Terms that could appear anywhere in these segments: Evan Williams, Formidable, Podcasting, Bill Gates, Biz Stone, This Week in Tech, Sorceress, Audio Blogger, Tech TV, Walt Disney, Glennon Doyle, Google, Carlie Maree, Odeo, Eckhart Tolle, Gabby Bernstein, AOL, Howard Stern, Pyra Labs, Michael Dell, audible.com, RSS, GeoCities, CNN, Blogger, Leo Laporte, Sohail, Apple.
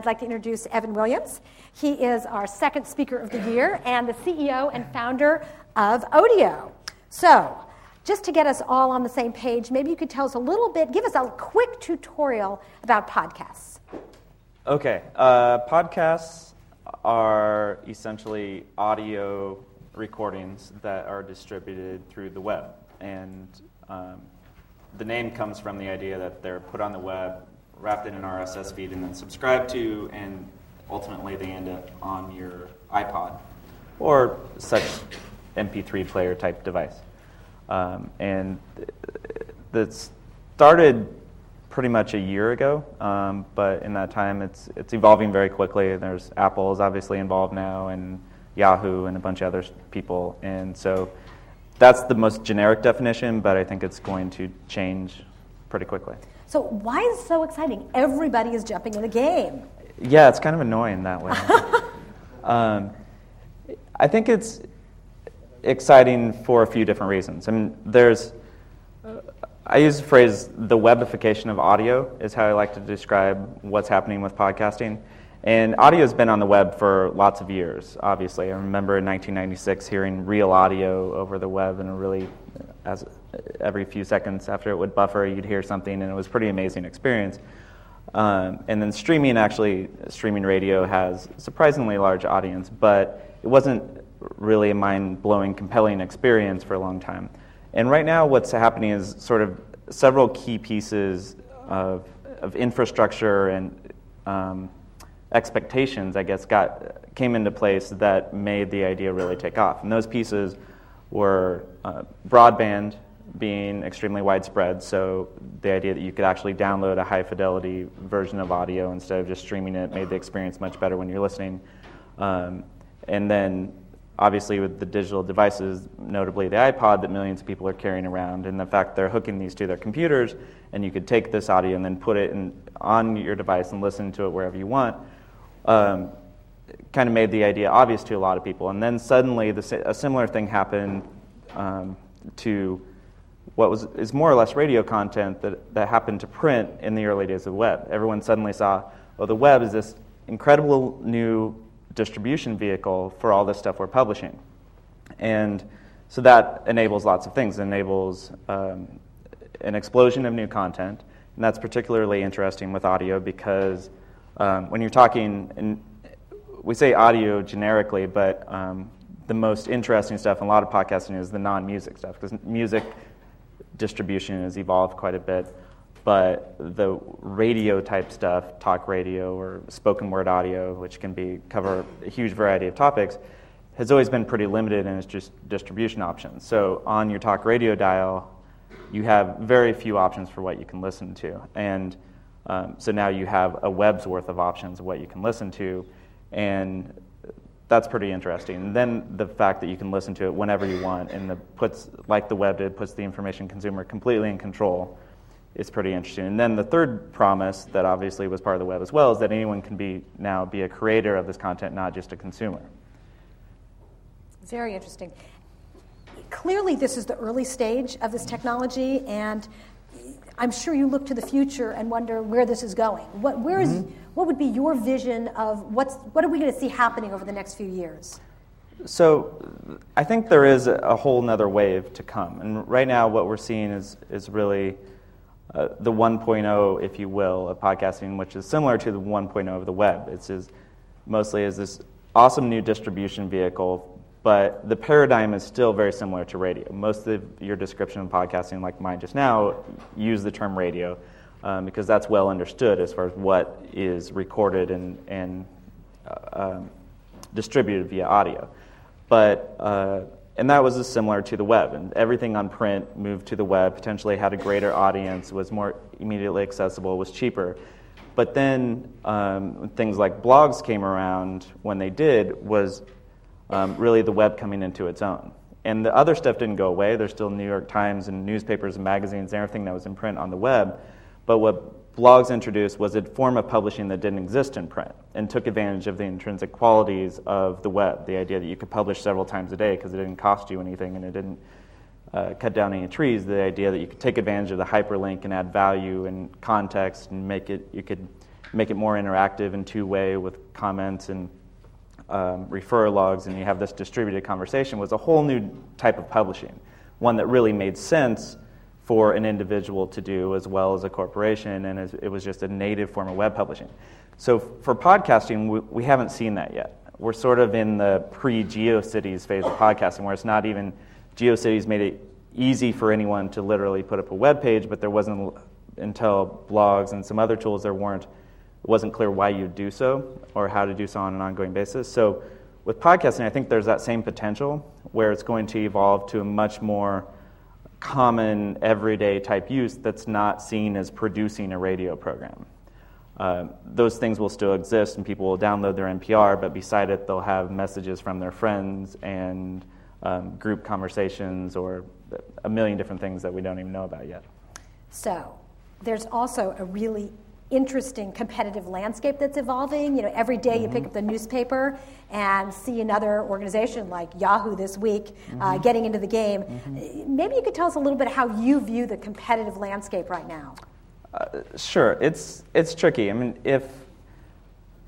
I'd like to introduce Evan Williams. He is our second speaker of the year and the CEO and founder of Odeo. So, just to get us all on the same page, maybe you could tell us a little bit, give us a quick tutorial about podcasts. Okay. Podcasts are essentially audio recordings that are distributed through the web. And the name comes from the idea that they're put on the web, wrapped in an RSS feed, and then subscribed to, and ultimately they end up on your iPod or such MP3 player type device. And that started pretty much a year ago, but in that time it's evolving very quickly. And there's Apple is obviously involved now, and Yahoo, and a bunch of other people, and so that's the most generic definition, but I think it's going to change pretty quickly. So why is it so exciting? Everybody is jumping in the game. Yeah, it's kind of annoying that way. I think it's exciting for a few different reasons. I mean, I use the phrase, the webification of audio is how I like to describe what's happening with podcasting. And audio has been on the web for lots of years, obviously. I remember in 1996 hearing real audio over the web, and really, as every few seconds after it would buffer, you'd hear something, and it was a pretty amazing experience. And then streaming radio has a surprisingly large audience, but it wasn't really a mind-blowing, compelling experience for a long time. And right now what's happening is sort of several key pieces of infrastructure and expectations, I guess, came into place that made the idea really take off. And those pieces were broadband being extremely widespread, so the idea that you could actually download a high-fidelity version of audio instead of just streaming it made the experience much better when you're listening. And then, obviously, with the digital devices, notably the iPod that millions of people are carrying around, and the fact they're hooking these to their computers, and you could take this audio and then put it on your device and listen to it wherever you want, kind of made the idea obvious to a lot of people. And then suddenly a similar thing happened to what is more or less radio content that happened to print in the early days of the web. Everyone suddenly saw, oh, the web is this incredible new distribution vehicle for all this stuff we're publishing. And so that enables lots of things. It enables an explosion of new content, and that's particularly interesting with audio because when you're talking, and we say audio generically, but the most interesting stuff in a lot of podcasting is the non-music stuff, because music distribution has evolved quite a bit, but the radio-type stuff, talk radio or spoken word audio, which can cover a huge variety of topics, has always been pretty limited in its just distribution options. So on your talk radio dial, you have very few options for what you can listen to. And so now you have a web's worth of options of what you can listen to, and that's pretty interesting. And then the fact that you can listen to it whenever you want, and puts the information consumer completely in control, is pretty interesting. And then the third promise that obviously was part of the web as well is that anyone can now be a creator of this content, not just a consumer. Very interesting. Clearly, this is the early stage of this technology, and I'm sure you look to the future and wonder where this is going. What would be your vision of what are we going to see happening over the next few years? So I think there is a whole nother wave to come. And right now what we're seeing is really the 1.0, if you will, of podcasting, which is similar to the 1.0 of the web. It's mostly this awesome new distribution vehicle, but the paradigm is still very similar to radio. Most of your description of podcasting, like mine just now, use the term radio because that's well understood as far as what is recorded and distributed via audio. But and that was similar to the web, and everything on print moved to the web, potentially had a greater audience, was more immediately accessible, was cheaper. But then things like blogs came around. When they did, was really the web coming into its own. And the other stuff didn't go away. There's still New York Times and newspapers and magazines and everything that was in print on the web. But what blogs introduced was a form of publishing that didn't exist in print and took advantage of the intrinsic qualities of the web, the idea that you could publish several times a day because it didn't cost you anything and it didn't cut down any trees, the idea that you could take advantage of the hyperlink and add value and context and make it, you could make it more interactive and two-way with comments and referrer logs, and you have this distributed conversation, was a whole new type of publishing, one that really made sense for an individual to do as well as a corporation, and it was just a native form of web publishing. So for podcasting, we haven't seen that yet. We're sort of in the pre-GeoCities phase of podcasting, where it's not even, GeoCities made it easy for anyone to literally put up a web page, but there wasn't, until blogs and some other tools, it wasn't clear why you do so or how to do so on an ongoing basis. So with podcasting, I think there's that same potential where it's going to evolve to a much more common everyday type use that's not seen as producing a radio program. Those things will still exist and people will download their NPR, but beside it they'll have messages from their friends and group conversations or a million different things that we don't even know about yet. So there's also a really interesting competitive landscape that's evolving. You know, every day you pick up the newspaper and see another organization like Yahoo this week getting into the game. Maybe you could tell us a little bit how you view the competitive landscape right now. Sure, it's tricky. I mean,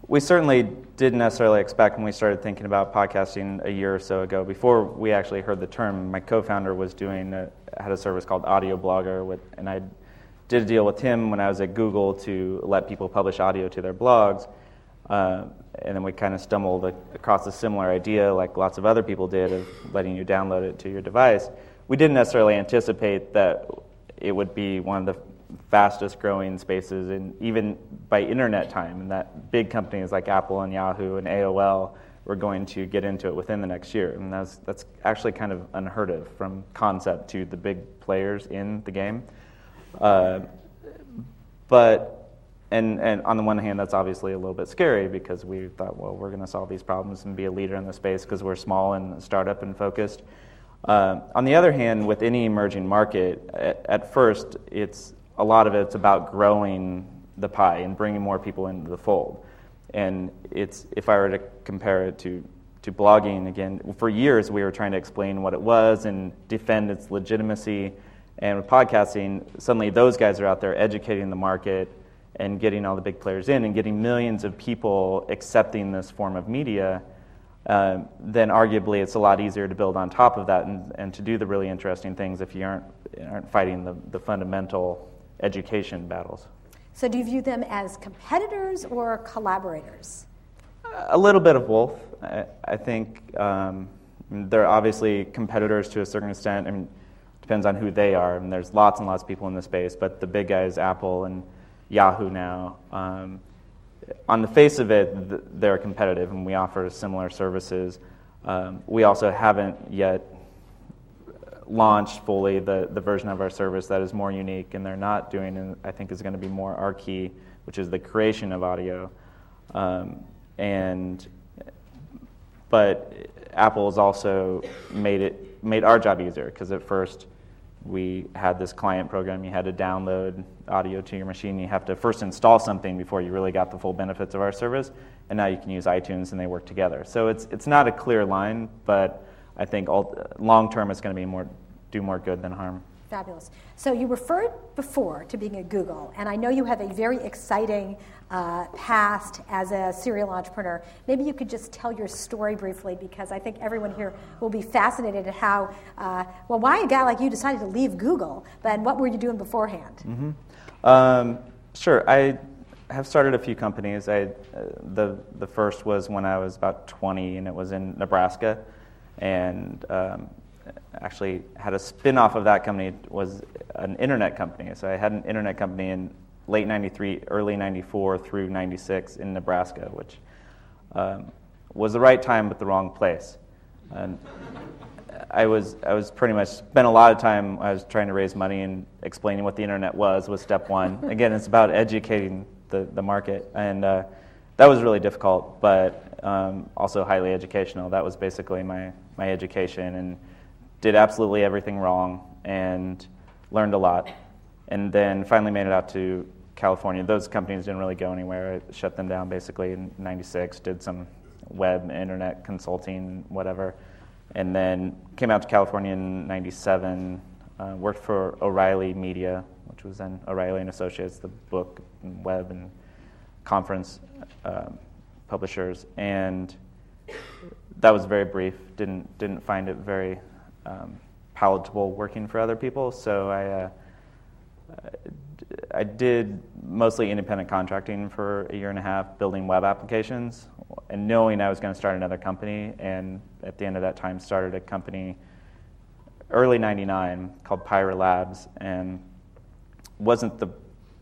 we certainly didn't necessarily expect when we started thinking about podcasting a year or so ago, before we actually heard the term, my co-founder was had a service called Audio Blogger, and I did a deal with him when I was at Google to let people publish audio to their blogs, and then we kind of stumbled across a similar idea, like lots of other people did, of letting you download it to your device. We didn't necessarily anticipate that it would be one of the fastest growing spaces, and even by internet time, and that big companies like Apple and Yahoo and AOL were going to get into it within the next year. And that's actually kind of unheard of, from concept to the big players in the game. But on the one hand, that's obviously a little bit scary, because we thought, well, we're going to solve these problems and be a leader in the space because we're small and startup and focused. On the other hand, with any emerging market, at first a lot of it's about growing the pie and bringing more people into the fold. And if I were to compare it to blogging, again, for years we were trying to explain what it was and defend its legitimacy. And with podcasting, suddenly those guys are out there educating the market and getting all the big players in and getting millions of people accepting this form of media. Then arguably it's a lot easier to build on top of that and to do the really interesting things if you aren't fighting the fundamental education battles. So do you view them as competitors or collaborators? A little bit of both. I think they're obviously competitors to a certain extent. I mean, depends on who they are. I mean, there's lots and lots of people in the space, but the big guys, Apple and Yahoo now, on the face of it, they're competitive, and we offer similar services. We also haven't yet launched fully the version of our service that is more unique and they're not doing, and I think is going to be more our key, which is the creation of audio. But Apple has also made our job easier, because at first we had this client program. You had to download audio to your machine. You have to first install something before you really got the full benefits of our service. And now you can use iTunes, and they work together. So it's not a clear line, but I think long term it's going to be do more good than harm. Fabulous. So you referred before to being at Google, and I know you have a very exciting past as a serial entrepreneur. Maybe you could just tell your story briefly, because I think everyone here will be fascinated at how, why a guy like you decided to leave Google, but what were you doing beforehand? Sure. I have started a few companies. The first was when I was about 20, and it was in Nebraska, and actually had a spin-off of that company, was an internet company. So I had an internet company in late 93, early 94 through 96 in Nebraska, which was the right time but the wrong place. And I was pretty much spent a lot of time, I was trying to raise money and explaining what the internet was step one. Again, it's about educating the market, and that was really difficult, but also highly educational. That was basically my education, and did absolutely everything wrong and learned a lot, and then finally made it out to California. Those companies didn't really go anywhere. I shut them down basically in 96, did some web, internet consulting, whatever, and then came out to California in 97, worked for O'Reilly Media, which was then O'Reilly & Associates, the book and web and conference publishers, and that was very brief. Didn't find it very palatable working for other people. So I did mostly independent contracting for a year and a half, building web applications, and knowing I was going to start another company. And at the end of that time, started a company early '99 called Pyra Labs, and wasn't the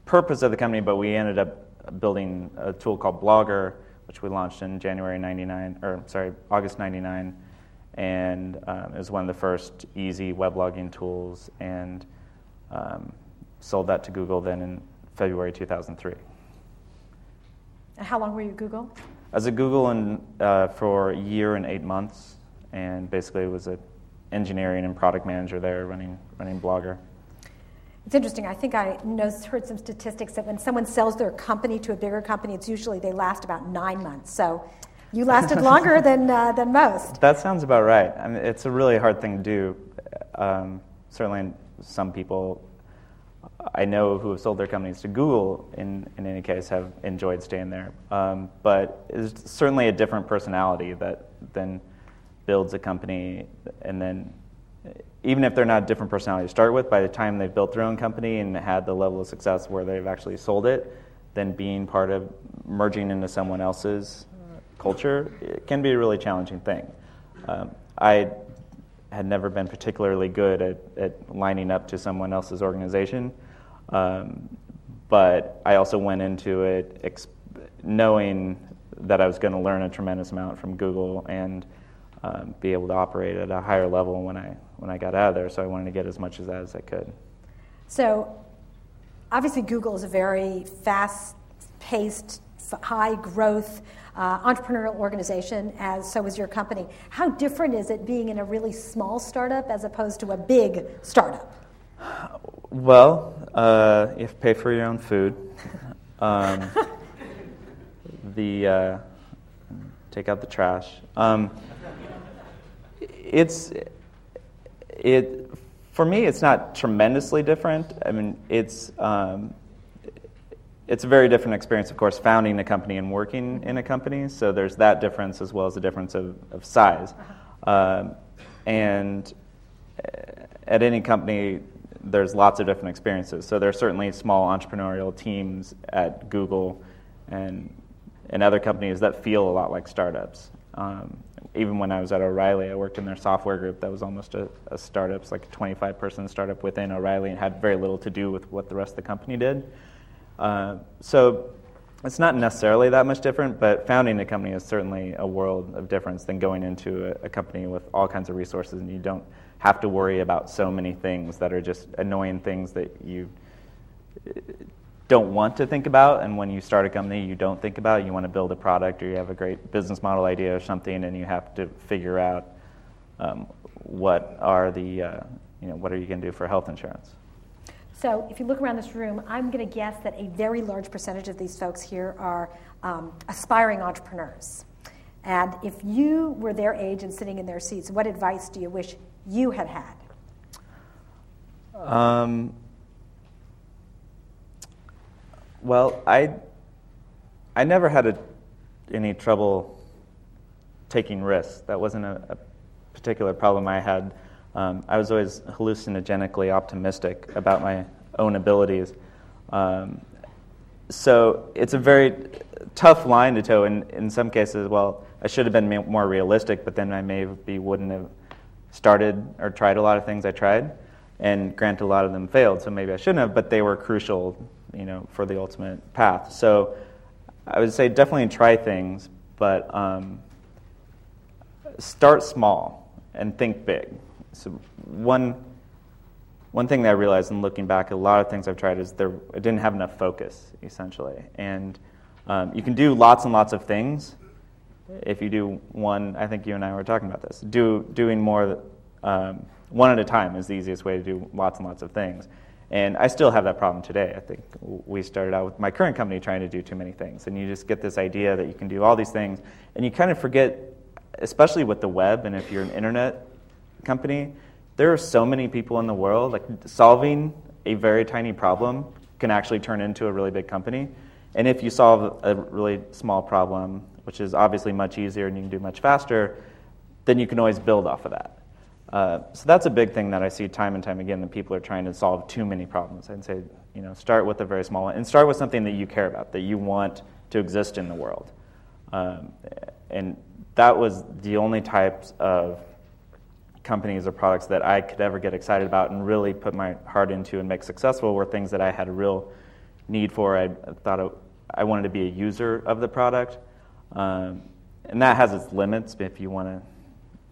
purpose of the company, but we ended up building a tool called Blogger, which we launched in August '99, and it was one of the first easy weblogging tools, and sold that to Google then in February 2003. How long were you at Google? I was at Google for a year and 8 months, and basically was an engineering and product manager there running Blogger. It's interesting. I think I heard some statistics that when someone sells their company to a bigger company, it's usually they last about 9 months. So you lasted longer than most. That sounds about right. I mean, it's a really hard thing to do. Certainly some people I know who have sold their companies to Google, in any case, have enjoyed staying there. But it's certainly a different personality that then builds a company, and then even if they're not a different personality to start with, by the time they've built their own company and had the level of success where they've actually sold it, then being part of merging into someone else's culture, it can be a really challenging thing. I had never been particularly good at lining up to someone else's organization, but I also went into it knowing that I was going to learn a tremendous amount from Google and be able to operate at a higher level when I got out of there, so I wanted to get as much of that as I could. So obviously Google is a very fast-paced, high-growth entrepreneurial organization, as so is your company. How different is it being in a really small startup as opposed to a big startup? Well, you have to pay for your own food. Take out the trash. For me, it's not tremendously different. I mean, it's a very different experience, of course, founding a company and working in a company. So there's that difference as well as the difference of size. And at any company, there's lots of different experiences. So there's certainly small entrepreneurial teams at Google and other companies that feel a lot like startups. Even when I was at O'Reilly, I worked in their software group that was almost a startup. It's like a 25-person startup within O'Reilly and had very little to do with what the rest of the company did. So it's not necessarily that much different, but founding a company is certainly a world of difference than going into a company with all kinds of resources, and you don't have to worry about so many things that are just annoying things that you don't want to think about, and when you start a company you don't think about it. You want to build a product, or you have a great business model idea or something, and you have to figure out what are you going to do for health insurance. So if you look around this room, I'm going to guess that a very large percentage of these folks here are aspiring entrepreneurs. And if you were their age and sitting in their seats, what advice do you wish you had had? Well, I never had any trouble taking risks. That wasn't a particular problem I had. I was always hallucinogenically optimistic about my own abilities. So it's a very tough line to toe. In some cases, well, I should have been more realistic, but then I maybe wouldn't have started or tried a lot of things I tried. And granted, a lot of them failed, so maybe I shouldn't have, but they were crucial, for the ultimate path. So I would say definitely try things, but start small and think big. So one thing that I realized in looking back, a lot of things I've tried is I didn't have enough focus, essentially. And you can do lots and lots of things if you do one. I think you and I were talking about this. Doing more one at a time is the easiest way to do lots and lots of things. And I still have that problem today. I think we started out with my current company trying to do too many things. And you just get this idea that you can do all these things. And you kind of forget, especially with the web, and if you're an internet company, there are so many people in the world. Like, solving a very tiny problem can actually turn into a really big company. And if you solve a really small problem, which is obviously much easier and you can do much faster, then you can always build off of that. So that's a big thing that I see time and time again, that people are trying to solve too many problems. I'd say, you know, start with a very small one and start with something that you care about, that you want to exist in the world. And that was the only types of companies or products that I could ever get excited about and really put my heart into and make successful were things that I had a real need for. I thought I wanted to be a user of the product. And that has its limits. If you want to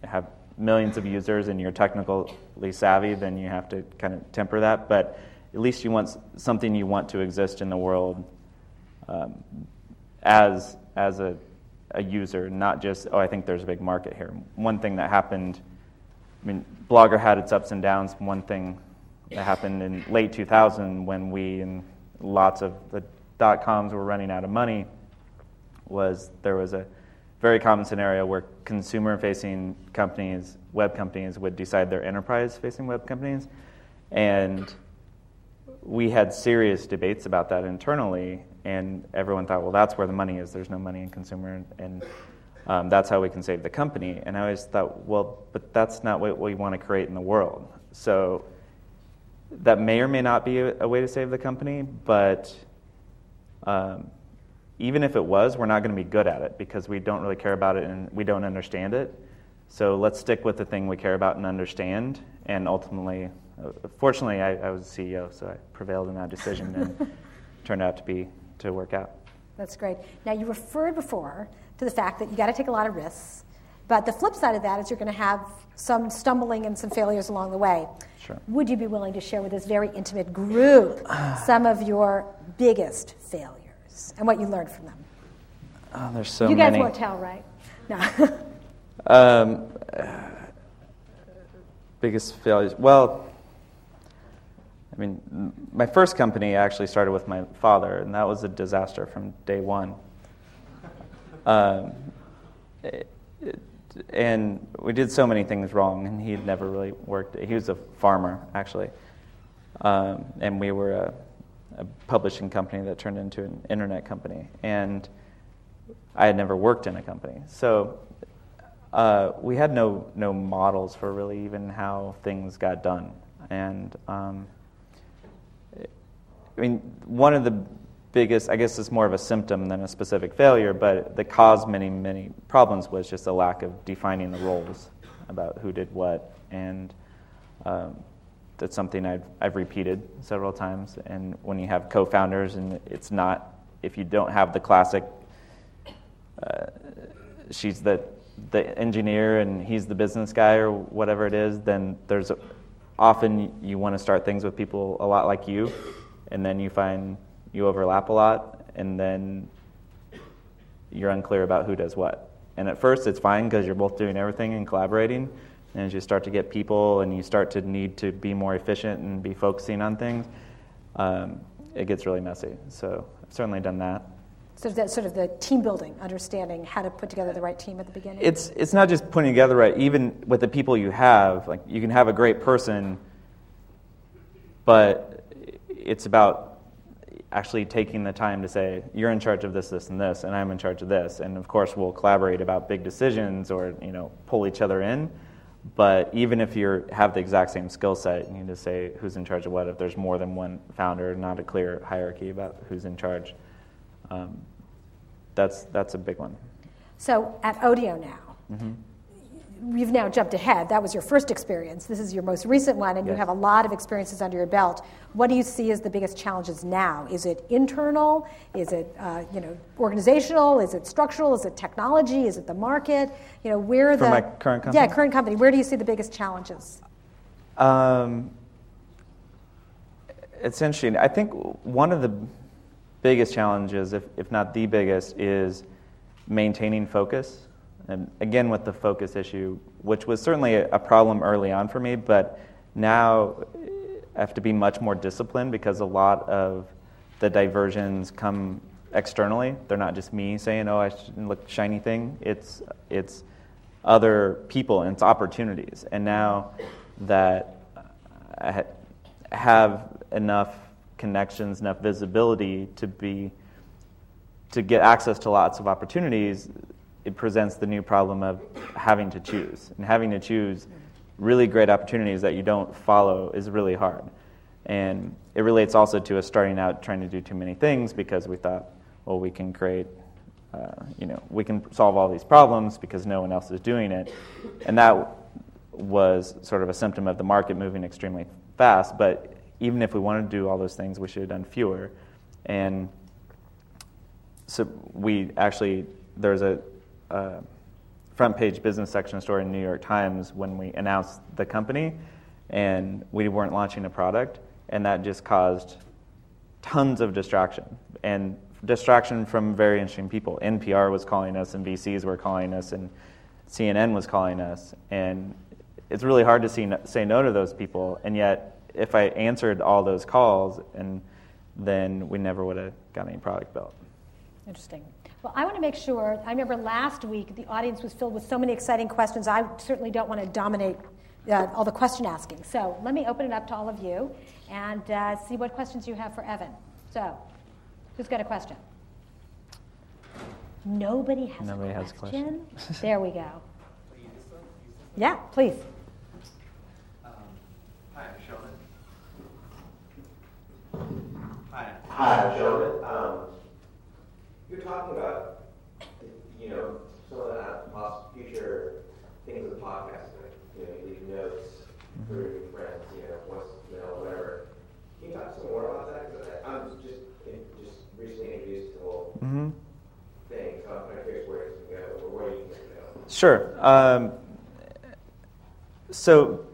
have millions of users and you're technically savvy, then you have to kind of temper that. But at least you want something you want to exist in the world as a user, not just, oh, I think there's a big market here. One thing that happened, I mean, Blogger had its ups and downs. One thing that happened in late 2000 when we and lots of the dot-coms were running out of money was there was a very common scenario where consumer-facing companies, web companies, would decide they're enterprise-facing web companies. And we had serious debates about that internally, and everyone thought, well, that's where the money is. There's no money in consumer, and that's how we can save the company. And I always thought, well, but that's not what we want to create in the world. So that may or may not be a way to save the company, but even if it was, we're not going to be good at it because we don't really care about it and we don't understand it. So let's stick with the thing we care about and understand. And ultimately, fortunately, I was the CEO, so I prevailed in that decision and turned out to work out. That's great. Now, you referred before to the fact that you got to take a lot of risks, but the flip side of that is you're going to have some stumbling and some failures along the way. Sure. Would you be willing to share with this very intimate group some of your biggest failures and what you learned from them? Oh, there's so many. You guys won't tell, right? No. Biggest failures. Well, I mean, my first company I actually started with my father, and that was a disaster from day one. And we did so many things wrong, and he had never really worked. He was a farmer, actually. And we were a publishing company that turned into an internet company. And I had never worked in a company. So we had no models for really even how things got done. And I mean, one of the biggest, I guess it's more of a symptom than a specific failure, but that caused many, many problems was just a lack of defining the roles about who did what. And that's something I've repeated several times. And when you have co-founders and it's not, if you don't have the classic, she's the engineer and he's the business guy or whatever it is, then there's often you want to start things with people a lot like you, and then you find you overlap a lot, and then you're unclear about who does what. And at first, it's fine because you're both doing everything and collaborating. And as you start to get people and you start to need to be more efficient and be focusing on things, it gets really messy. So I've certainly done that. So that's sort of the team building, understanding how to put together the right team at the beginning? It's not just putting together right. Even with the people you have, like you can have a great person, but it's about actually taking the time to say, you're in charge of this, this, and this, and I'm in charge of this. And of course, we'll collaborate about big decisions or, you know, pull each other in. But even if you have the exact same skill set, you need to say who's in charge of what. If there's more than one founder, not a clear hierarchy about who's in charge, that's a big one. So at Odeo now, You've now jumped ahead. That was your first experience. This is your most recent one, and yes, you have a lot of experiences under your belt. What do you see as the biggest challenges now? Is it internal? Is it organizational? Is it structural? Is it technology? Is it the market? You know, where for my current company? Yeah, current company. Where do you see the biggest challenges? It's interesting. I think one of the biggest challenges, if not the biggest, is maintaining focus. And again, with the focus issue, which was certainly a problem early on for me, but now I have to be much more disciplined because a lot of the diversions come externally. They're not just me saying, oh, I shouldn't look shiny thing. It's other people and it's opportunities. And now that I have enough connections, enough visibility to be to get access to lots of opportunities, it presents the new problem of having to choose. And having to choose really great opportunities that you don't follow is really hard. And it relates also to us starting out trying to do too many things because we thought, well, we can create, we can solve all these problems because no one else is doing it. And that was sort of a symptom of the market moving extremely fast. But even if we wanted to do all those things, we should have done fewer. And so we actually, there's a front page business section story in the New York Times when we announced the company and we weren't launching a product, and that just caused tons of distraction, and distraction from very interesting people. NPR was calling us, and VCs were calling us, and CNN was calling us, and it's really hard to say no to those people, and yet if I answered all those calls, and then we never would have got any product built. Interesting. Well, I want to make sure, I remember last week the audience was filled with so many exciting questions. I certainly don't want to dominate all the question asking. So let me open it up to all of you and see what questions you have for Evan. So, who's got a question? Nobody has a question. There we go. Yeah, please. Hi, I'm Sheldon. You're talking about, some of the possible future things with podcasting, leaving notes through friends, voicemail, whatever. Can you talk some more about that? Because I'm just recently introduced to the whole thing, so I'm kind of curious where it can go, or where you can go. Sure. So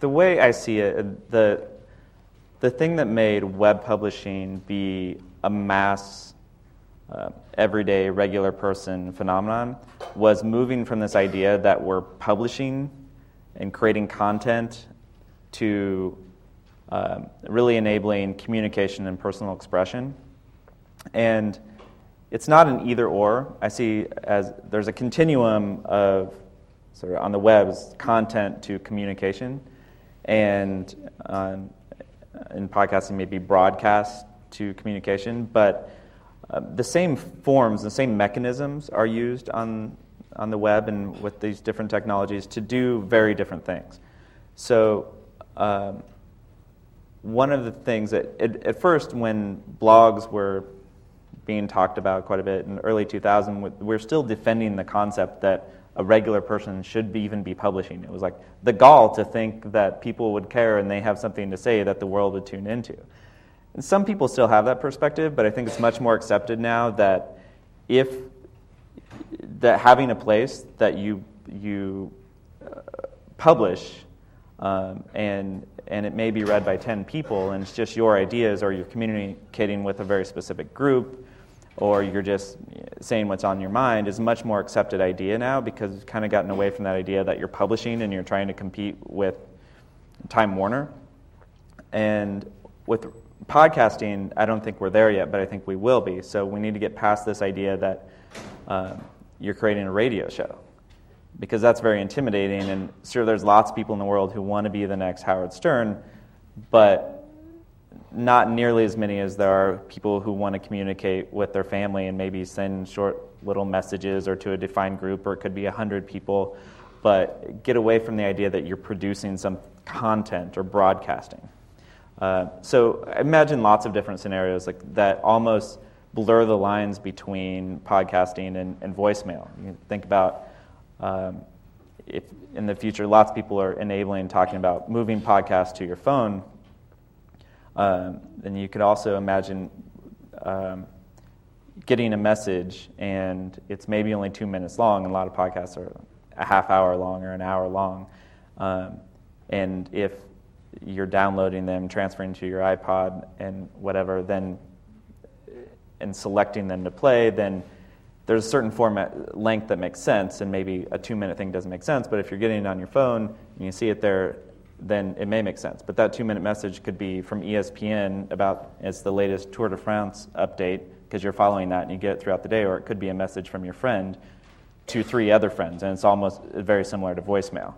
the way I see it, the thing that made web publishing be a mass, everyday, regular person phenomenon was moving from this idea that we're publishing and creating content to really enabling communication and personal expression. And it's not an either or. I see as there's a continuum of sort of on the web's content to communication, and in podcasting maybe broadcast to communication, but the same forms, the same mechanisms are used on the web and with these different technologies to do very different things. So one of the things that, at first when blogs were being talked about quite a bit in the early 2000s, we're still defending the concept that a regular person should even be publishing. It was like the gall to think that people would care and they have something to say that the world would tune into. And some people still have that perspective, but I think it's much more accepted now that that having a place that you publish and it may be read by 10 people and it's just your ideas, or you're communicating with a very specific group, or you're just saying what's on your mind, is a much more accepted idea now, because we've kind of gotten away from that idea that you're publishing and you're trying to compete with Time Warner. And with podcasting, I don't think we're there yet, but I think we will be. So we need to get past this idea that you're creating a radio show, because that's very intimidating. And sure, there's lots of people in the world who want to be the next Howard Stern, but not nearly as many as there are people who want to communicate with their family and maybe send short little messages, or to a defined group, or it could be 100 people, but get away from the idea that you're producing some content or broadcasting. So I imagine lots of different scenarios like that almost blur the lines between podcasting and voicemail. You can think about if in the future lots of people are talking about moving podcasts to your phone. And you could also imagine getting a message, and it's maybe only 2 minutes long, and a lot of podcasts are a half hour long or an hour long. And if you're downloading them, transferring to your iPod and whatever, and selecting them to play, then there's a certain format length that makes sense, and maybe a 2-minute thing doesn't make sense, but if you're getting it on your phone and you see it there, then it may make sense. But that 2-minute message could be from ESPN about it's the latest Tour de France update, because you're following that and you get it throughout the day, or it could be a message from your friend to 3 other friends, and it's almost very similar to voicemail.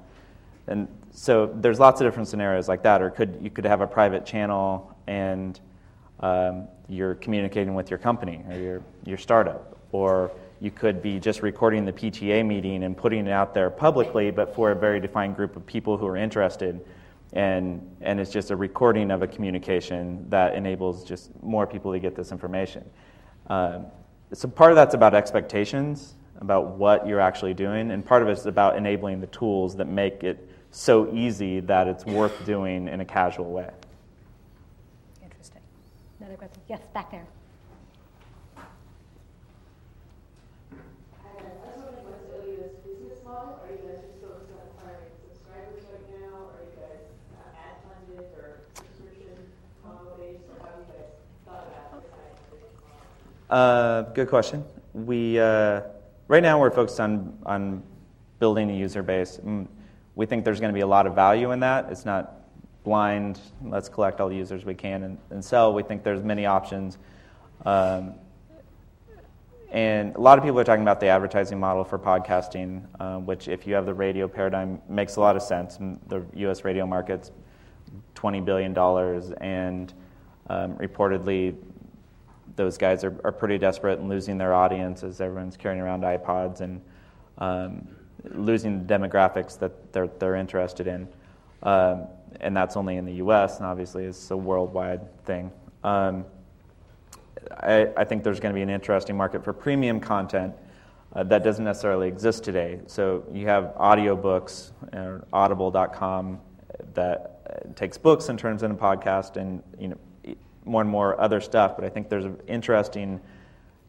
And so there's lots of different scenarios like that, or you could have a private channel and you're communicating with your company or your startup, or you could be just recording the PTA meeting and putting it out there publicly, but for a very defined group of people who are interested. And it's just a recording of a communication that enables just more people to get this information. So part of that's about expectations, about what you're actually doing, and part of it's about enabling the tools that make it so easy that it's worth doing in a casual way. Interesting. Another question? Yes, back there. Good question. We right now we're focused on building a user base. We think there's going to be a lot of value in that. It's not blind, let's collect all the users we can and sell. We think there's many options. And a lot of people are talking about the advertising model for podcasting, which if you have the radio paradigm, makes a lot of sense. And the U.S. radio market's $20 billion, and reportedly those guys are pretty desperate and losing their audience as everyone's carrying around iPods and losing the demographics that they're interested in. And that's only in the US, and obviously it's a worldwide thing. I think there's going to be an interesting market for premium content that doesn't necessarily exist today. So you have audiobooks, audible.com, that takes books and turns into podcast, and more and more other stuff, but I think there's an interesting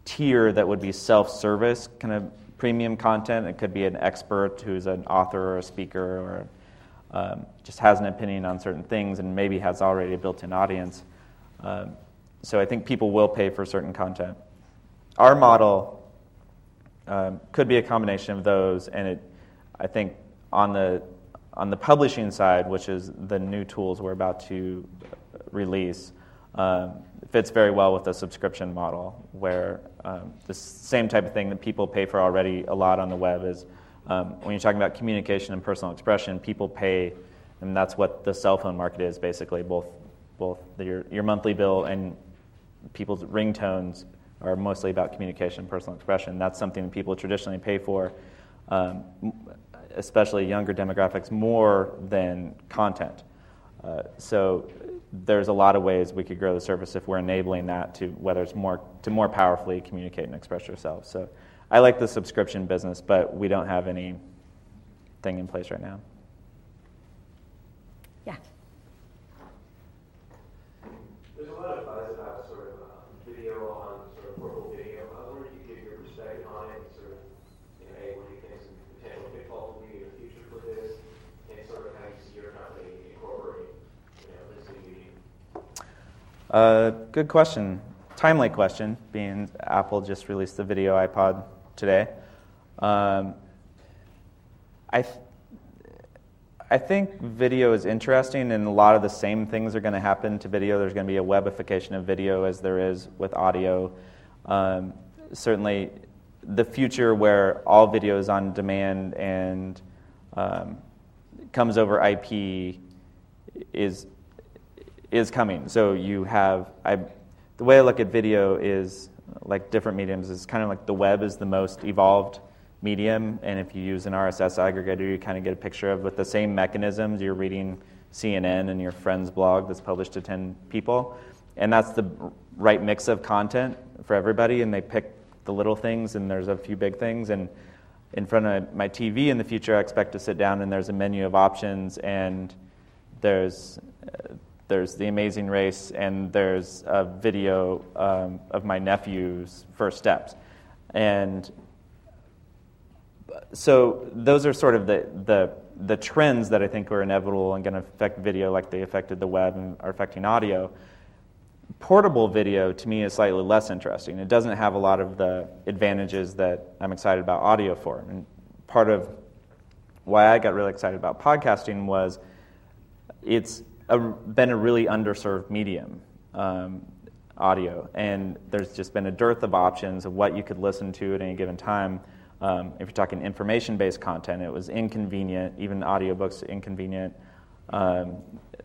tier that would be self-service kind of premium content. It could be an expert who's an author or a speaker or just has an opinion on certain things and maybe has already a built-in audience. So I think people will pay for certain content. Our model could be a combination of those, and I think on the publishing side, which is the new tools we're about to release, fits very well with the subscription model, where the same type of thing that people pay for already a lot on the web is when you're talking about communication and personal expression, people pay, and that's what the cell phone market is basically. Both your monthly bill and people's ringtones are mostly about communication and personal expression. That's something that people traditionally pay for, especially younger demographics, more than content. So there's a lot of ways we could grow the service if we're enabling that to whether it's more powerfully communicate and express yourself. So I like the subscription business, but we don't have anything in place right now. Yeah. There's a lot of buzz about sort of video on sort of portable video. I wonder if you give your perspective on it, and sort of, hey, what do you think some potential pitfalls will be in the future for this, and sort of how you see your company incorporating this video? Good question. Timely question, being Apple just released the video iPod today. I think video is interesting, and a lot of the same things are going to happen to video. There's going to be a webification of video as there is with audio. Certainly the future where all video is on demand and comes over IP is coming. So you have, the way I look at video is like different mediums. It's kind of like the web is the most evolved medium, and if you use an RSS aggregator, you kind of get a picture of with the same mechanisms. You're reading CNN and your friend's blog that's published to 10 people, and that's the right mix of content for everybody, and they pick the little things, and there's a few big things. And in front of my TV in the future, I expect to sit down, and there's a menu of options, and there's The Amazing Race, and there's a video of my nephew's first steps. And so those are sort of the trends that I think are inevitable and going to affect video like they affected the web and are affecting audio. Portable video, to me, is slightly less interesting. It doesn't have a lot of the advantages that I'm excited about audio for. And part of why I got really excited about podcasting was it's been a really underserved medium, audio, and there's just been a dearth of options of what you could listen to at any given time. If you're talking information-based content, it was inconvenient. Even audiobooks are inconvenient.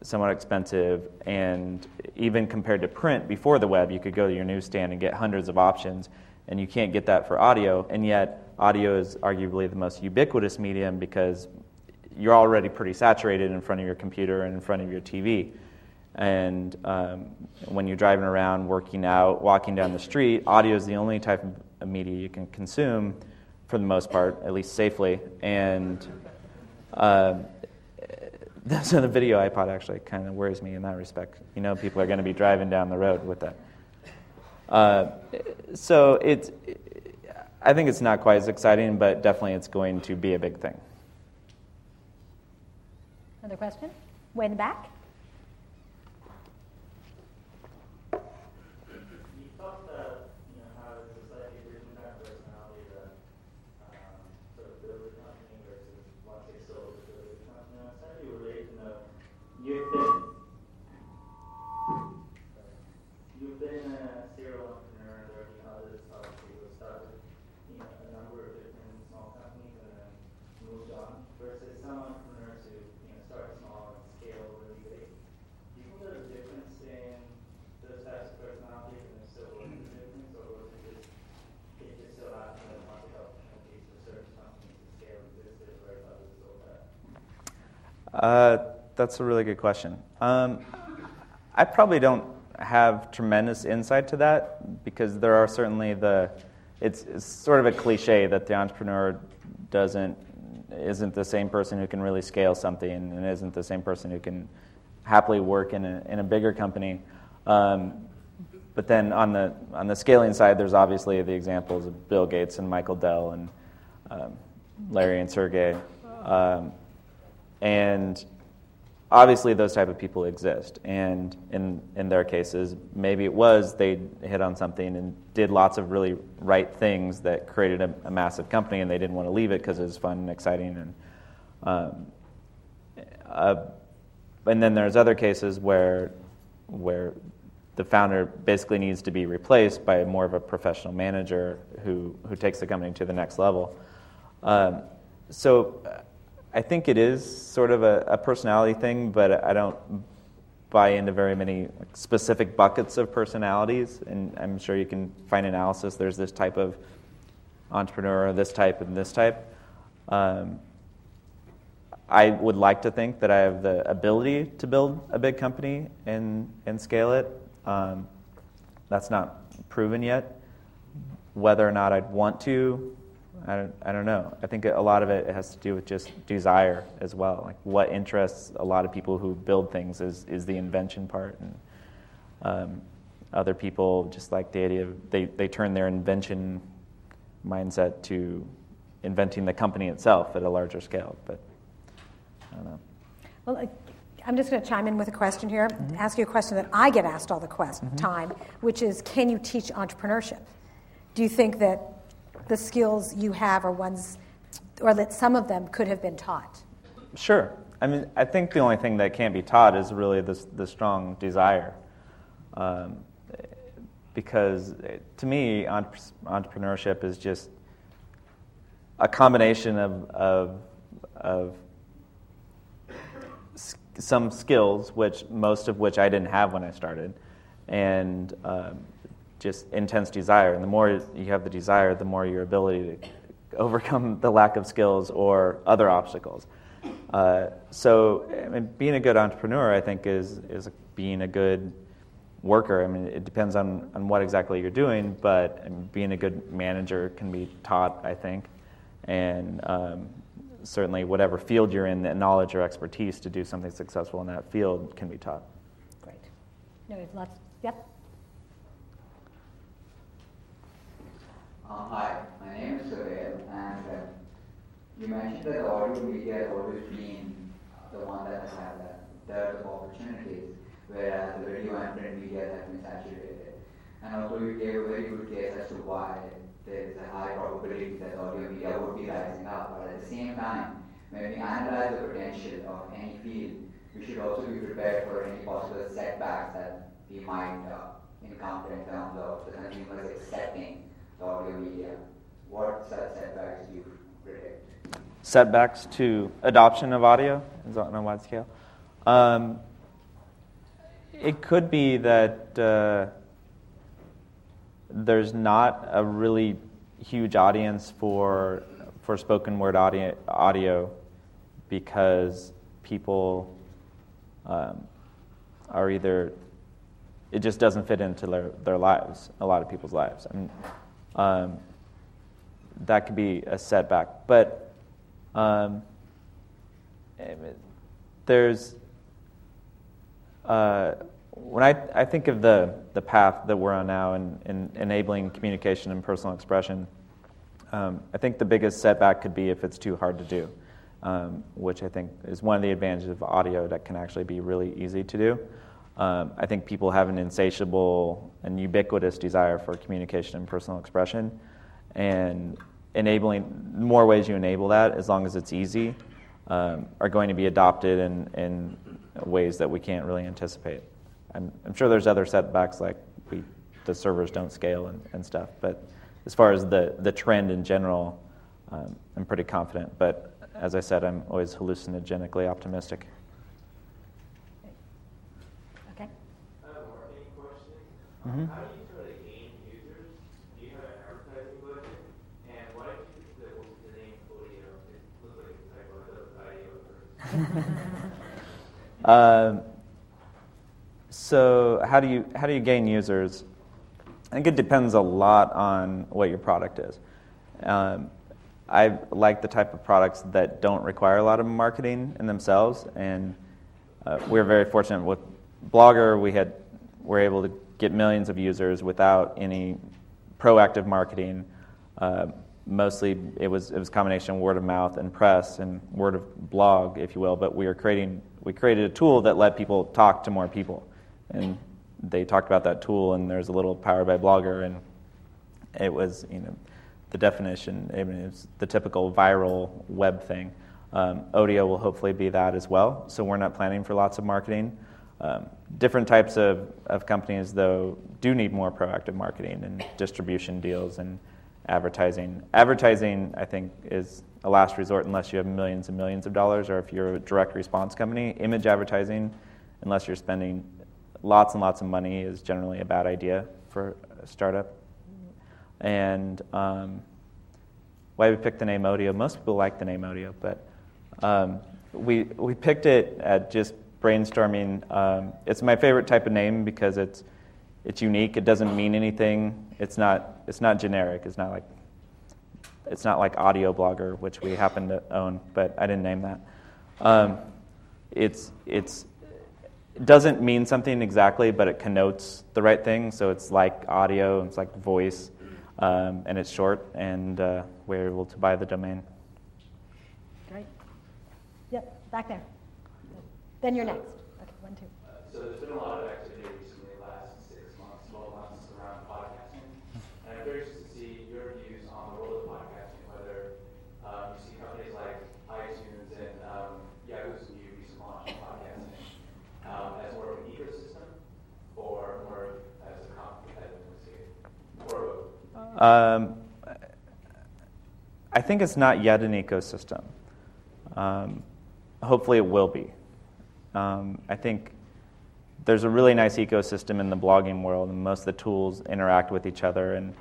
somewhat expensive, and even compared to print before the web, you could go to your newsstand and get hundreds of options, and you can't get that for audio, and yet audio is arguably the most ubiquitous medium because you're already pretty saturated in front of your computer and in front of your TV. And when you're driving around, working out, walking down the street, audio is the only type of media you can consume for the most part, at least safely. And so the video iPod actually kind of worries me in that respect. You know, people are going to be driving down the road with that. So it's, I think it's not quite as exciting, but definitely it's going to be a big thing. Another question? Way in the back? That's a really good question. I probably don't have tremendous insight to that because there are certainly it's sort of a cliche that the entrepreneur isn't the same person who can really scale something and isn't the same person who can happily work in a bigger company. But then on the scaling side, there's obviously the examples of Bill Gates and Michael Dell and Larry and Sergey. And obviously those type of people exist. And in their cases, maybe it was they hit on something and did lots of really right things that created a massive company, and they didn't want to leave it because it was fun and exciting. And then there's other cases where the founder basically needs to be replaced by more of a professional manager who takes the company to the next level. So I think it is sort of a personality thing, but I don't buy into very many specific buckets of personalities, and I'm sure you can find analysis. There's this type of entrepreneur, this type, and this type. I would like to think that I have the ability to build a big company and scale it. That's not proven yet. Whether or not I'd want to, I don't know. I think a lot of it has to do with just desire as well. Like what interests a lot of people who build things is the invention part, and other people just like the idea of they turn their invention mindset to inventing the company itself at a larger scale. But I don't know. Well, I'm just going to chime in with a question here. Mm-hmm. Ask you a question that I get asked all the time, which is, can you teach entrepreneurship? Do you think that the skills you have are ones, or that some of them could have been taught? Sure. I mean, I think the only thing that can't be taught is really the strong desire. Because to me, entrepreneurship is just a combination of some skills, most of which I didn't have when I started, and just intense desire. And the more you have the desire, the more your ability to overcome the lack of skills or other obstacles. So I mean, being a good entrepreneur, I think, is being a good worker. I mean, it depends on what exactly you're doing, but I mean, being a good manager can be taught, I think. And certainly whatever field you're in, the knowledge or expertise to do something successful in that field can be taught. Great. No, there's lots. Yep. Hi, my name is Sohail, and you mentioned that audio media has always been the one that has had the opportunities, whereas the video and print media have been saturated. And also you gave a very good case as to why there is a high probability that audio media would be rising up. But at the same time, when we analyze the potential of any field, we should also be prepared for any possible setbacks that we might encounter in terms of the consumers accepting audio media. What setbacks do you predict? Setbacks to adoption of audio on a wide scale? It could be that there's not a really huge audience for spoken word audio because people are either, it just doesn't fit into their lives, a lot of people's lives. I mean, that could be a setback. But there's, when I think of the path that we're on now in enabling communication and personal expression, I think the biggest setback could be if it's too hard to do, which I think is one of the advantages of audio that can actually be really easy to do. I think people have an insatiable and ubiquitous desire for communication and personal expression, and enabling more ways you enable that, as long as it's easy, are going to be adopted in ways that we can't really anticipate. I'm sure there's other setbacks, like the servers don't scale and stuff, but as far as the trend in general, I'm pretty confident. But as I said, I'm always hallucinogenically optimistic. Okay. Any questions? Mm-hmm. How do you sort of gain users? Do you have an advertising budget? And why did you choose the name Odeo? It looks like it's like one of those ideas. So how do you gain users? I think it depends a lot on what your product is. I like the type of products that don't require a lot of marketing in themselves, and we're very fortunate with Blogger. We're able to get millions of users without any proactive marketing. Mostly it was a combination of word of mouth and press and word of blog, if you will. But we created a tool that let people talk to more people, and they talked about that tool. And there's a little Powered by Blogger, and it was the definition. I mean, it's the typical viral web thing. Odeo will hopefully be that as well. So we're not planning for lots of marketing. Different types of companies though do need more proactive marketing and distribution deals and advertising. Advertising, I think, is a last resort unless you have millions and millions of dollars, or if you're a direct response company. Image advertising, unless you're spending lots and lots of money, is generally a bad idea for a startup. And why we picked the name Odeo? Most people like the name Odeo, but we picked it at just brainstorming. It's my favorite type of name because it's unique. It doesn't mean anything. It's not generic. It's not like Audio Blogger, which we happen to own, but I didn't name that. It doesn't mean something exactly, but it connotes the right thing. So it's like audio, it's like voice, and it's short, and we're able to buy the domain. Great. Yep, back there. Then you're next. Okay, one, two. So there's been a lot of activity recently, the last 6 months, 12 months, around podcasting. And I'm curious to see your views on the role of podcasting, whether you see companies like iTunes and Yahoo's new recent launch of podcasting as more of an ecosystem, or more as a competitive landscape, or both? I think it's not yet an ecosystem. Hopefully it will be. I think there's a really nice ecosystem in the blogging world, and most of the tools interact with each other. And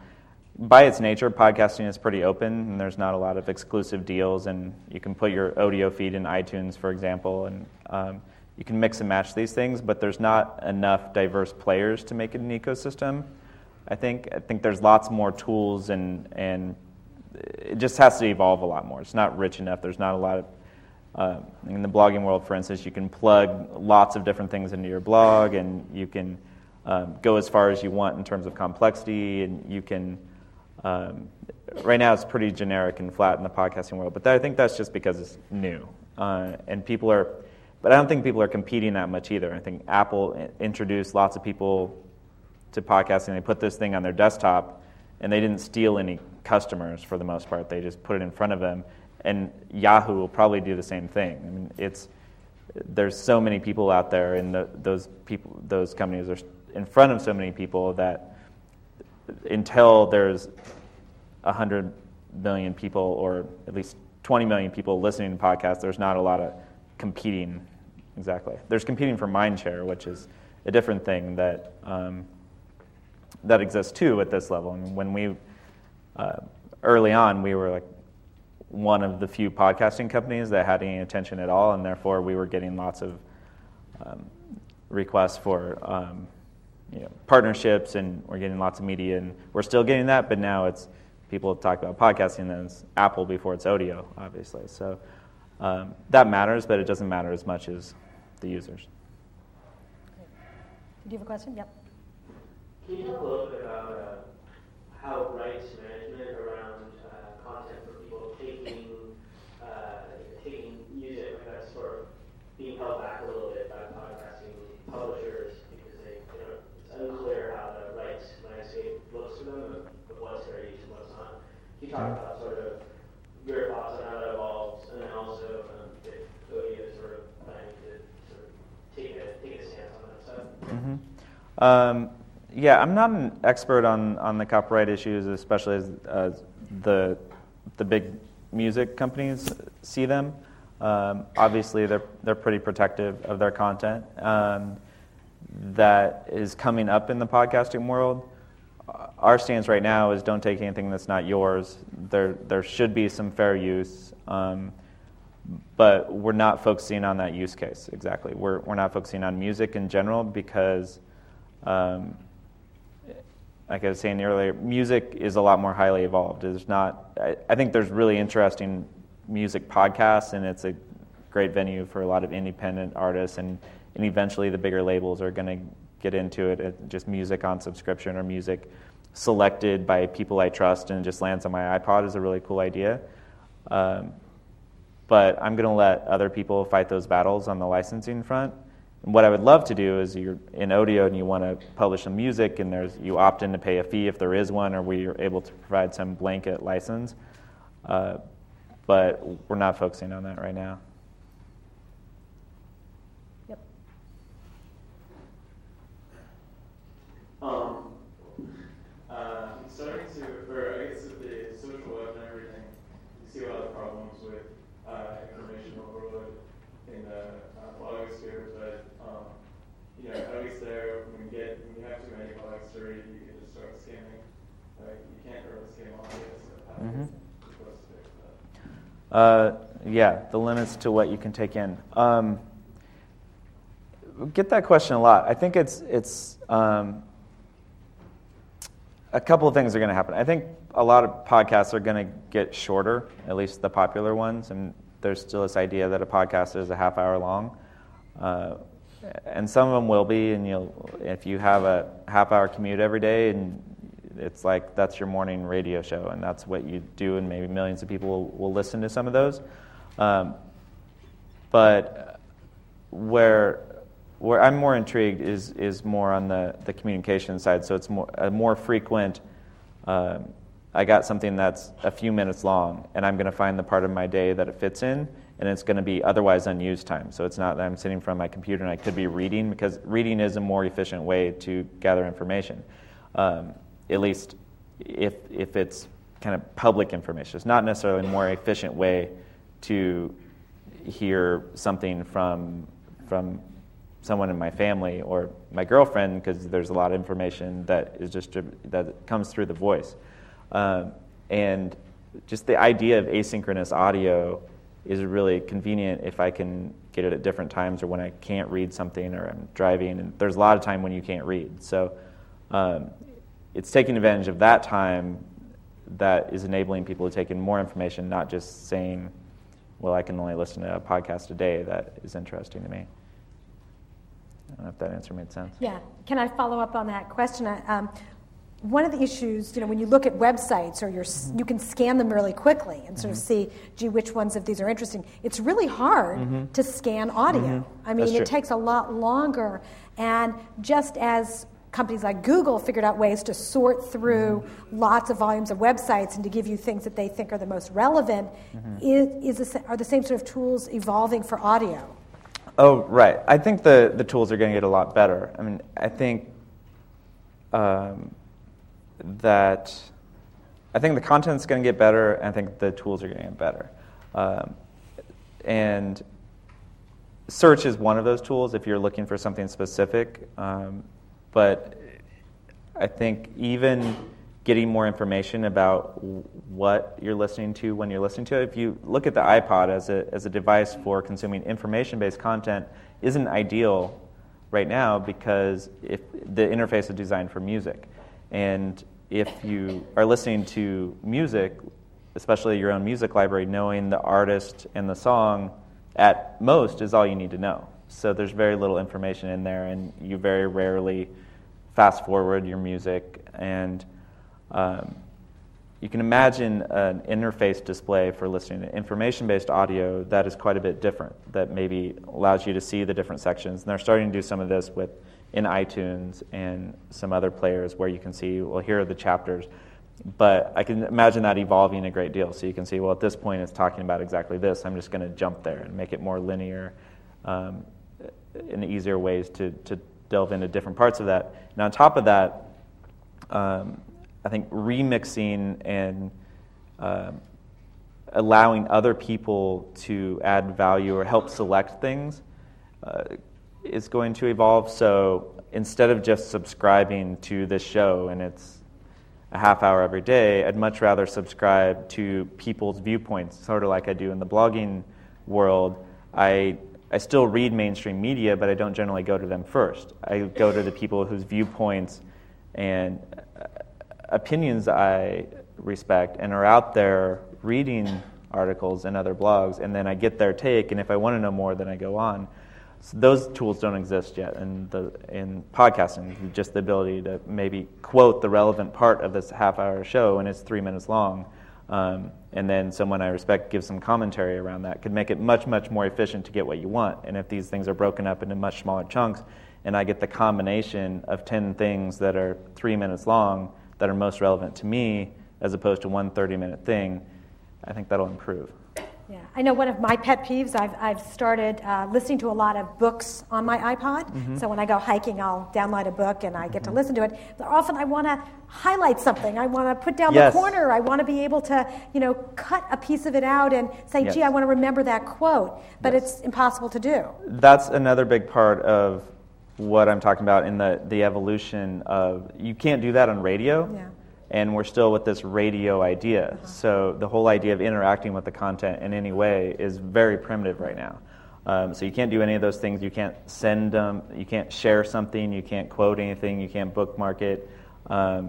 by its nature, podcasting is pretty open, and there's not a lot of exclusive deals. And you can put your Odeo feed in iTunes, for example, and you can mix and match these things. But there's not enough diverse players to make it an ecosystem. I think there's lots more tools, and it just has to evolve a lot more. It's not rich enough. There's not a lot of in the blogging world, for instance, you can plug lots of different things into your blog, and you can go as far as you want in terms of complexity, and you can, right now it's pretty generic and flat in the podcasting world, but I think that's just because it's new. But I don't think people are competing that much either. I think Apple introduced lots of people to podcasting. They put this thing on their desktop, and they didn't steal any customers for the most part. They just put it in front of them. And Yahoo will probably do the same thing. I mean, there's so many people out there, and those companies are in front of so many people that until there's 100 million people, or at least 20 million people listening to podcasts, there's not a lot of competing Exactly. There's competing for mindshare, which is a different thing that that exists too at this level. And when we early on, we were like one of the few podcasting companies that had any attention at all, and therefore we were getting lots of requests for partnerships, and we're getting lots of media, and we're still getting that. But now it's people talk about podcasting as Apple before it's Odeo, obviously. So that matters, but it doesn't matter as much as the users. Great. Do you have a question? Yep. Can you talk a little bit about how rights management around content for people taking music that's sort of being held back a little bit by podcasting publishers because it's unclear how the rights landscape looks to them of what's their use and what's not. Can you talk about sort of your thoughts on how that evolves, and then also if Odeo is sort of planning to sort of take a stance on that stuff? Mm-hmm. Yeah, I'm not an expert on the copyright issues, especially as the big music companies see them. Obviously, they're pretty protective of their content. That is coming up in the podcasting world. Our stance right now is don't take anything that's not yours. There should be some fair use, but we're not focusing on that use case exactly. We're not focusing on music in general because. Like I was saying earlier, music is a lot more highly evolved. There's not. I think there's really interesting music podcasts, and it's a great venue for a lot of independent artists, and eventually the bigger labels are going to get into it, just music on subscription or music selected by people I trust and just lands on my iPod is a really cool idea. But I'm going to let other people fight those battles on the licensing front. What I would love to do is you're in Odeo and you want to publish some music and you opt in to pay a fee if there is one, or we are able to provide some blanket license. But we're not focusing on that right now. Yep. Starting to, or I guess with the social web and everything, you see a lot of problems with information overload in the blog sphere, but at least there, when you have too many blogs to read, you can just start scamming. Like you can't really scam all of this. So mm-hmm. Supposed to fix that? Yeah, the limits to what you can take in. Get that question a lot. I think it's a couple of things are going to happen. I think a lot of podcasts are going to get shorter, at least the popular ones, and there's still this idea that a podcast is a half hour long. And some of them will be, and if you have a half hour commute every day, and it's like that's your morning radio show, and that's what you do, and maybe millions of people will listen to some of those. But where I'm more intrigued is more on the communication side. So it's more frequent. I got something that's a few minutes long, and I'm going to find the part of my day that it fits in, and it's going to be otherwise unused time. So it's not that I'm sitting in front of my computer and I could be reading, because reading is a more efficient way to gather information, at least if it's kind of public information. It's not necessarily a more efficient way to hear something from someone in my family or my girlfriend, because there's a lot of information that comes through the voice. And just the idea of asynchronous audio is really convenient if I can get it at different times, or when I can't read something, or I'm driving. And there's a lot of time when you can't read. So it's taking advantage of that time that is enabling people to take in more information, not just saying, well, I can only listen to a podcast a day. That is interesting to me. I don't know if that answer made sense. Yeah. Can I follow up on that question? One of the issues, when you look at websites, or you can scan them really quickly and sort of see, gee, which ones of these are interesting. It's really hard to scan audio. Mm-hmm. I mean, it takes a lot longer. And just as companies like Google figured out ways to sort through lots of volumes of websites and to give you things that they think are the most relevant, are the same sort of tools evolving for audio? Oh, right. I think the tools are going to get a lot better. I mean, I think... I think the content's going to get better, and I think the tools are going to get better. And search is one of those tools if you're looking for something specific. But I think even getting more information about what you're listening to when you're listening to it, if you look at the iPod as a device for consuming information-based content, isn't ideal right now because if the interface is designed for music. And if you are listening to music, especially your own music library, knowing the artist and the song at most is all you need to know. So there's very little information in there, and you very rarely fast forward your music. And you can imagine an interface display for listening to information-based audio that is quite a bit different, that maybe allows you to see the different sections. And they're starting to do some of this in iTunes and some other players where you can see, well, here are the chapters. But I can imagine that evolving a great deal. So you can see, well, at this point it's talking about exactly this. I'm just going to jump there and make it more linear and easier ways to delve into different parts of that. And on top of that, I think remixing and allowing other people to add value or help select things is going to evolve. So instead of just subscribing to this show and it's a half hour every day, I'd much rather subscribe to people's viewpoints, sort of like I do in the blogging world. I still read mainstream media, but I don't generally go to them first. I go to the people whose viewpoints and opinions I respect and are out there reading articles and other blogs, and then I get their take, and if I want to know more, then I go on. So those tools don't exist yet in podcasting, just the ability to maybe quote the relevant part of this half-hour show, and it's 3 minutes long, and then someone I respect gives some commentary around that. Could make it much, much more efficient to get what you want. And if these things are broken up into much smaller chunks, and I get the combination of 10 things that are 3 minutes long that are most relevant to me, as opposed to one 30-minute thing, I think that'll improve. Yeah, I know one of my pet peeves, I've started listening to a lot of books on my iPod. Mm-hmm. So when I go hiking, I'll download a book and I get to listen to it. But often I want to highlight something. I want to put down the corner. I want to be able to, cut a piece of it out and say, gee, I want to remember that quote. But it's impossible to do. That's another big part of what I'm talking about in the evolution of, you can't do that on radio. Yeah. And we're still with this radio idea. So the whole idea of interacting with the content in any way is very primitive right now. So you can't do any of those things. You can't send them. You can't share something. You can't quote anything. You can't bookmark it. In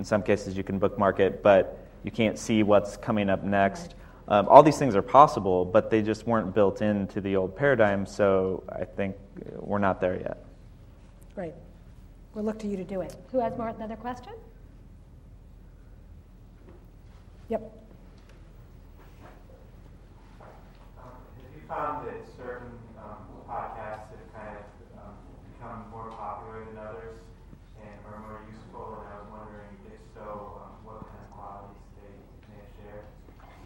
some cases, you can bookmark it, but you can't see what's coming up next. All these things are possible, but they just weren't built into the old paradigm. So I think we're not there yet. Right. We'll look to you to do it. Who has more? Another question? Yep. Have you found that certain podcasts have kind of become more popular than others and are more useful? And I was wondering if so, what kind of qualities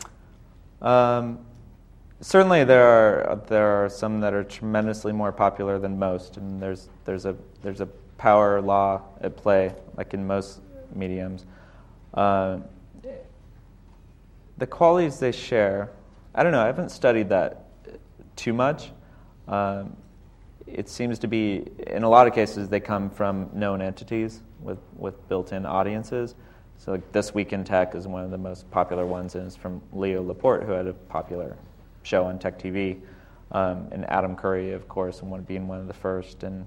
they share? Certainly, there are some that are tremendously more popular than most, and there's a power law at play, like in most mediums. The qualities they share, I don't know, I haven't studied that too much. It seems to be, in a lot of cases, they come from known entities with built-in audiences. So like This Week in Tech is one of the most popular ones, and it's from Leo Laporte, who had a popular show on Tech TV, and Adam Curry, of course, and being one of the first. And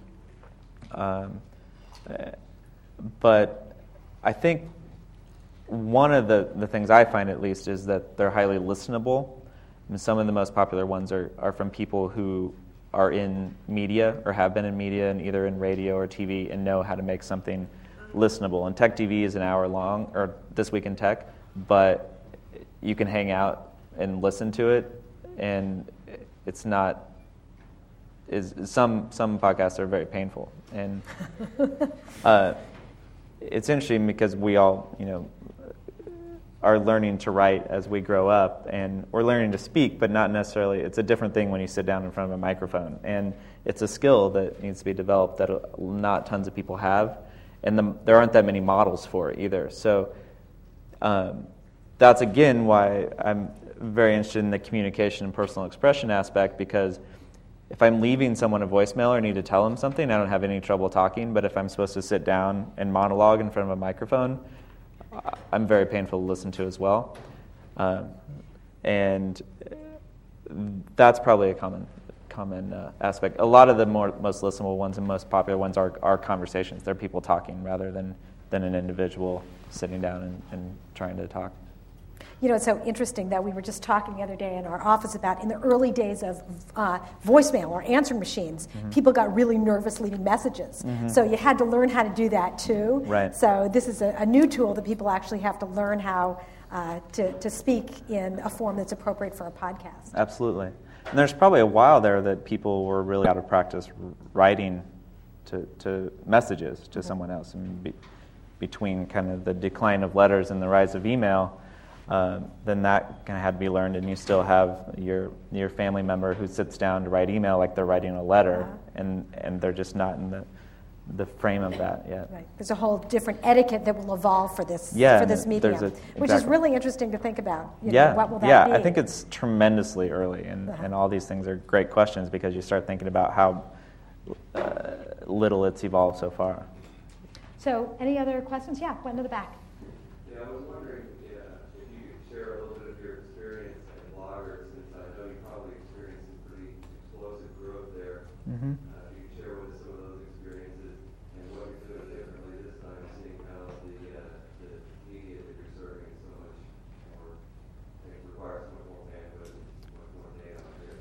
but I think one of the things I find, at least, is that they're highly listenable. And some of the most popular ones are from people who are in media or have been in media and either in radio or TV and know how to make something listenable. And Tech TV is an hour long, or This Week in Tech, but you can hang out and listen to it. And it's not, some podcasts are very painful. And it's interesting because we all, are learning to write as we grow up, and we're learning to speak, but not necessarily. It's a different thing when you sit down in front of a microphone, and it's a skill that needs to be developed that not tons of people have, and there aren't that many models for it either. So that's, again, why I'm very interested in the communication and personal expression aspect, because if I'm leaving someone a voicemail or need to tell them something, I don't have any trouble talking. But if I'm supposed to sit down and monologue in front of a microphone, I'm very painful to listen to as well. And that's probably a common aspect. A lot of the most listenable ones and most popular ones are conversations. They're people talking rather than an individual sitting down and trying to talk. You know, it's so interesting that we were just talking the other day in our office about in the early days of voicemail or answering machines, mm-hmm. people got really nervous leaving messages. Mm-hmm. So you had to learn how to do that too. Right. So this is a new tool that people actually have to learn how to speak in a form that's appropriate for a podcast. Absolutely. And there's probably a while there that people were really out of practice writing to messages to mm-hmm. someone else. I mean, between kind of the decline of letters and the rise of email, then that kind of had to be learned, and you still have your family member who sits down to write email like they're writing a letter, yeah. and they're just not in the frame of that yet. Right. There's a whole different etiquette that will evolve for this medium, exactly. which is really interesting to think about. You know, what will that be? I think it's tremendously early, and all these things are great questions because you start thinking about how little it's evolved so far. So, any other questions? Yeah, one to the back. Yeah, I was wondering. A little bit of your experience at Blogger, since I know you probably experienced some pretty explosive growth there. Mm-hmm. You can share with us some of those experiences and what you're doing differently this time, seeing how the media that you're serving is so much more, it requires much more bandwidth and much more data out there.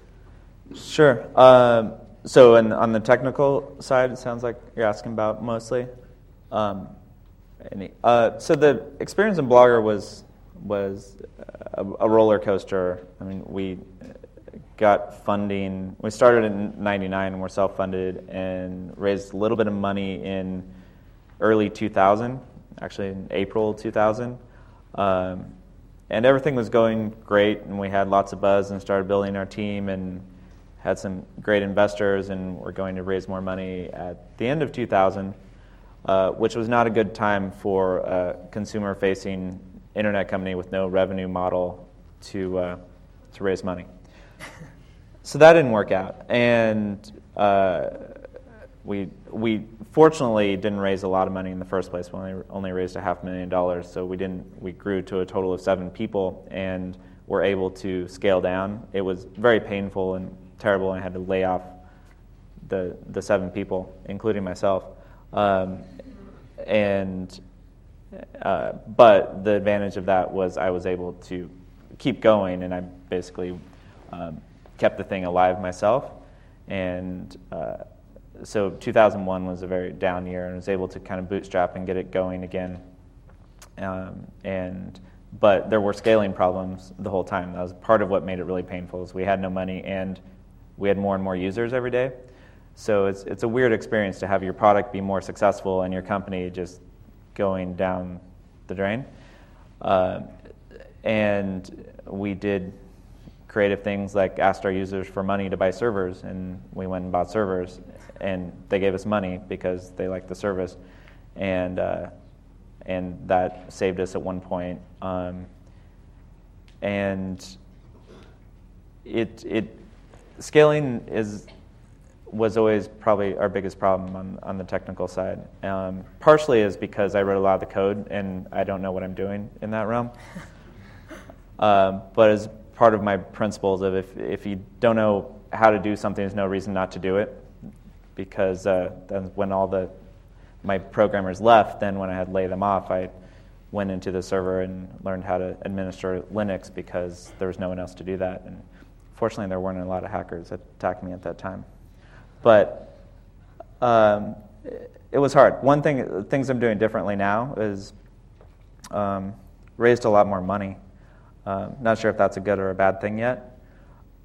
Sure. On the technical side, it sounds like you're asking about mostly. So the experience in Blogger was a roller coaster. I mean, we got funding. We started in '99 and were self-funded and raised a little bit of money in early 2000, actually in April 2000. And everything was going great, and we had lots of buzz and started building our team and had some great investors, and we're going to raise more money at the end of 2000, which was not a good time for consumer-facing internet company with no revenue model to raise money. So that didn't work out, and we fortunately didn't raise a lot of money in the first place. We only raised a $500,000, so we grew to a total of 7 people and were able to scale down. It was very painful and terrible, and I had to lay off the 7 people, including myself. But the advantage of that was I was able to keep going, and I basically kept the thing alive myself. And so 2001 was a very down year, and I was able to kind of bootstrap and get it going again. But there were scaling problems the whole time. That was part of what made it really painful, is we had no money, and we had more and more users every day. So it's a weird experience to have your product be more successful and your company just going down the drain. And we did creative things like asked our users for money to buy servers, and we went and bought servers, and they gave us money because they liked the service, and that saved us at one point. And scaling was always probably our biggest problem on the technical side. Partially is because I wrote a lot of the code, and I don't know what I'm doing in that realm. But as part of my principles of if you don't know how to do something, there's no reason not to do it. Because then when all my programmers left, then when I had laid them off, I went into the server and learned how to administer Linux because there was no one else to do that. And fortunately, there weren't a lot of hackers that attacked me at that time. But it was hard. One thing, things I'm doing differently now is raised a lot more money. Not sure if that's a good or a bad thing yet,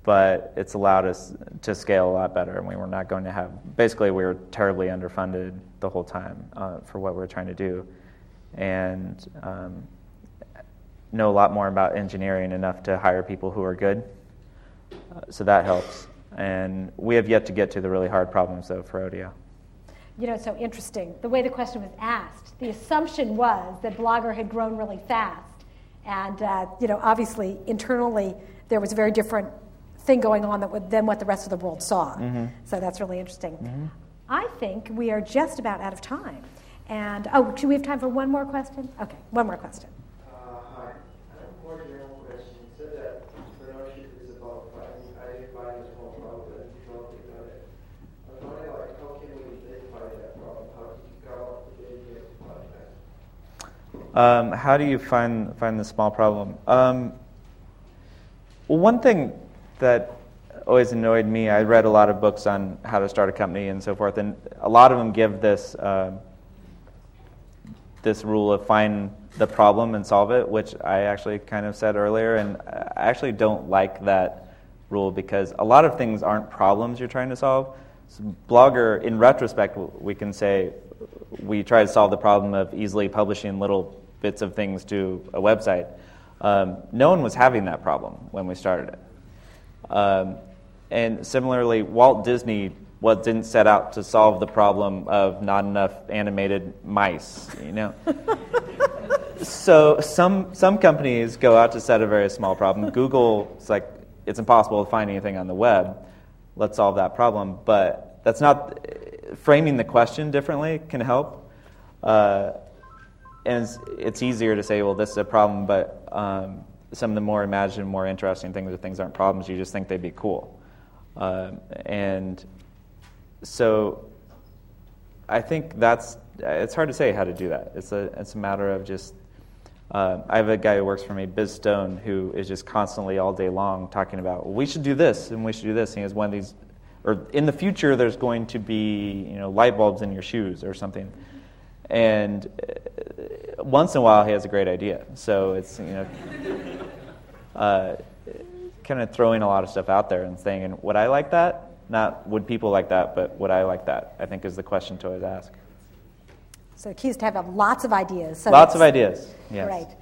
but it's allowed us to scale a lot better. And we were not going to have, basically we were terribly underfunded the whole time for what we were trying to do. And know a lot more about engineering enough to hire people who are good. So that helps. And we have yet to get to the really hard problems, though, for Odeo. You know, it's so interesting. The way the question was asked, the assumption was that Blogger had grown really fast. And, obviously, internally, there was a very different thing going on that would, than what the rest of the world saw. Mm-hmm. So that's really interesting. Mm-hmm. I think we are just about out of time. And, oh, do we have time for one more question? Okay, one more question. Hi. I have a more general question. You said that entrepreneurship is about identifying a small problem and developing on it. I was wondering, like, how can we identify that problem? How do you go out with the idea of the podcast? How do you find the small problem? Well, one thing that always annoyed me, I read a lot of books on how to start a company and so forth, and a lot of them give this this rule of find the problem and solve it, which I actually kind of said earlier, and I actually don't like that rule because a lot of things aren't problems you're trying to solve. So Blogger, in retrospect, we can say we try to solve the problem of easily publishing little bits of things to a website. No one was having that problem when we started it. And similarly, Walt Disney didn't set out to solve the problem of not enough animated mice, you know. So some companies go out to set a very small problem. Google, it's like, it's impossible to find anything on the web. Let's solve that problem. But that's not, framing the question differently can help. And it's easier to say, well, this is a problem, but some of the more imaginative, more interesting things, if things aren't problems, you just think they'd be cool. And so I think that's, it's hard to say how to do that. It's a matter of just, I have a guy who works for me, Biz Stone, who is just constantly all day long talking about, well, we should do this and we should do this. And he has one of these, or in the future there's going to be, you know, light bulbs in your shoes or something. And once in a while, he has a great idea. So it's, you know, kind of throwing a lot of stuff out there and saying, would I like that? Not would people like that, but would I like that? I think is the question to always ask. So the key is to have lots of ideas. So lots of ideas, yes. Right.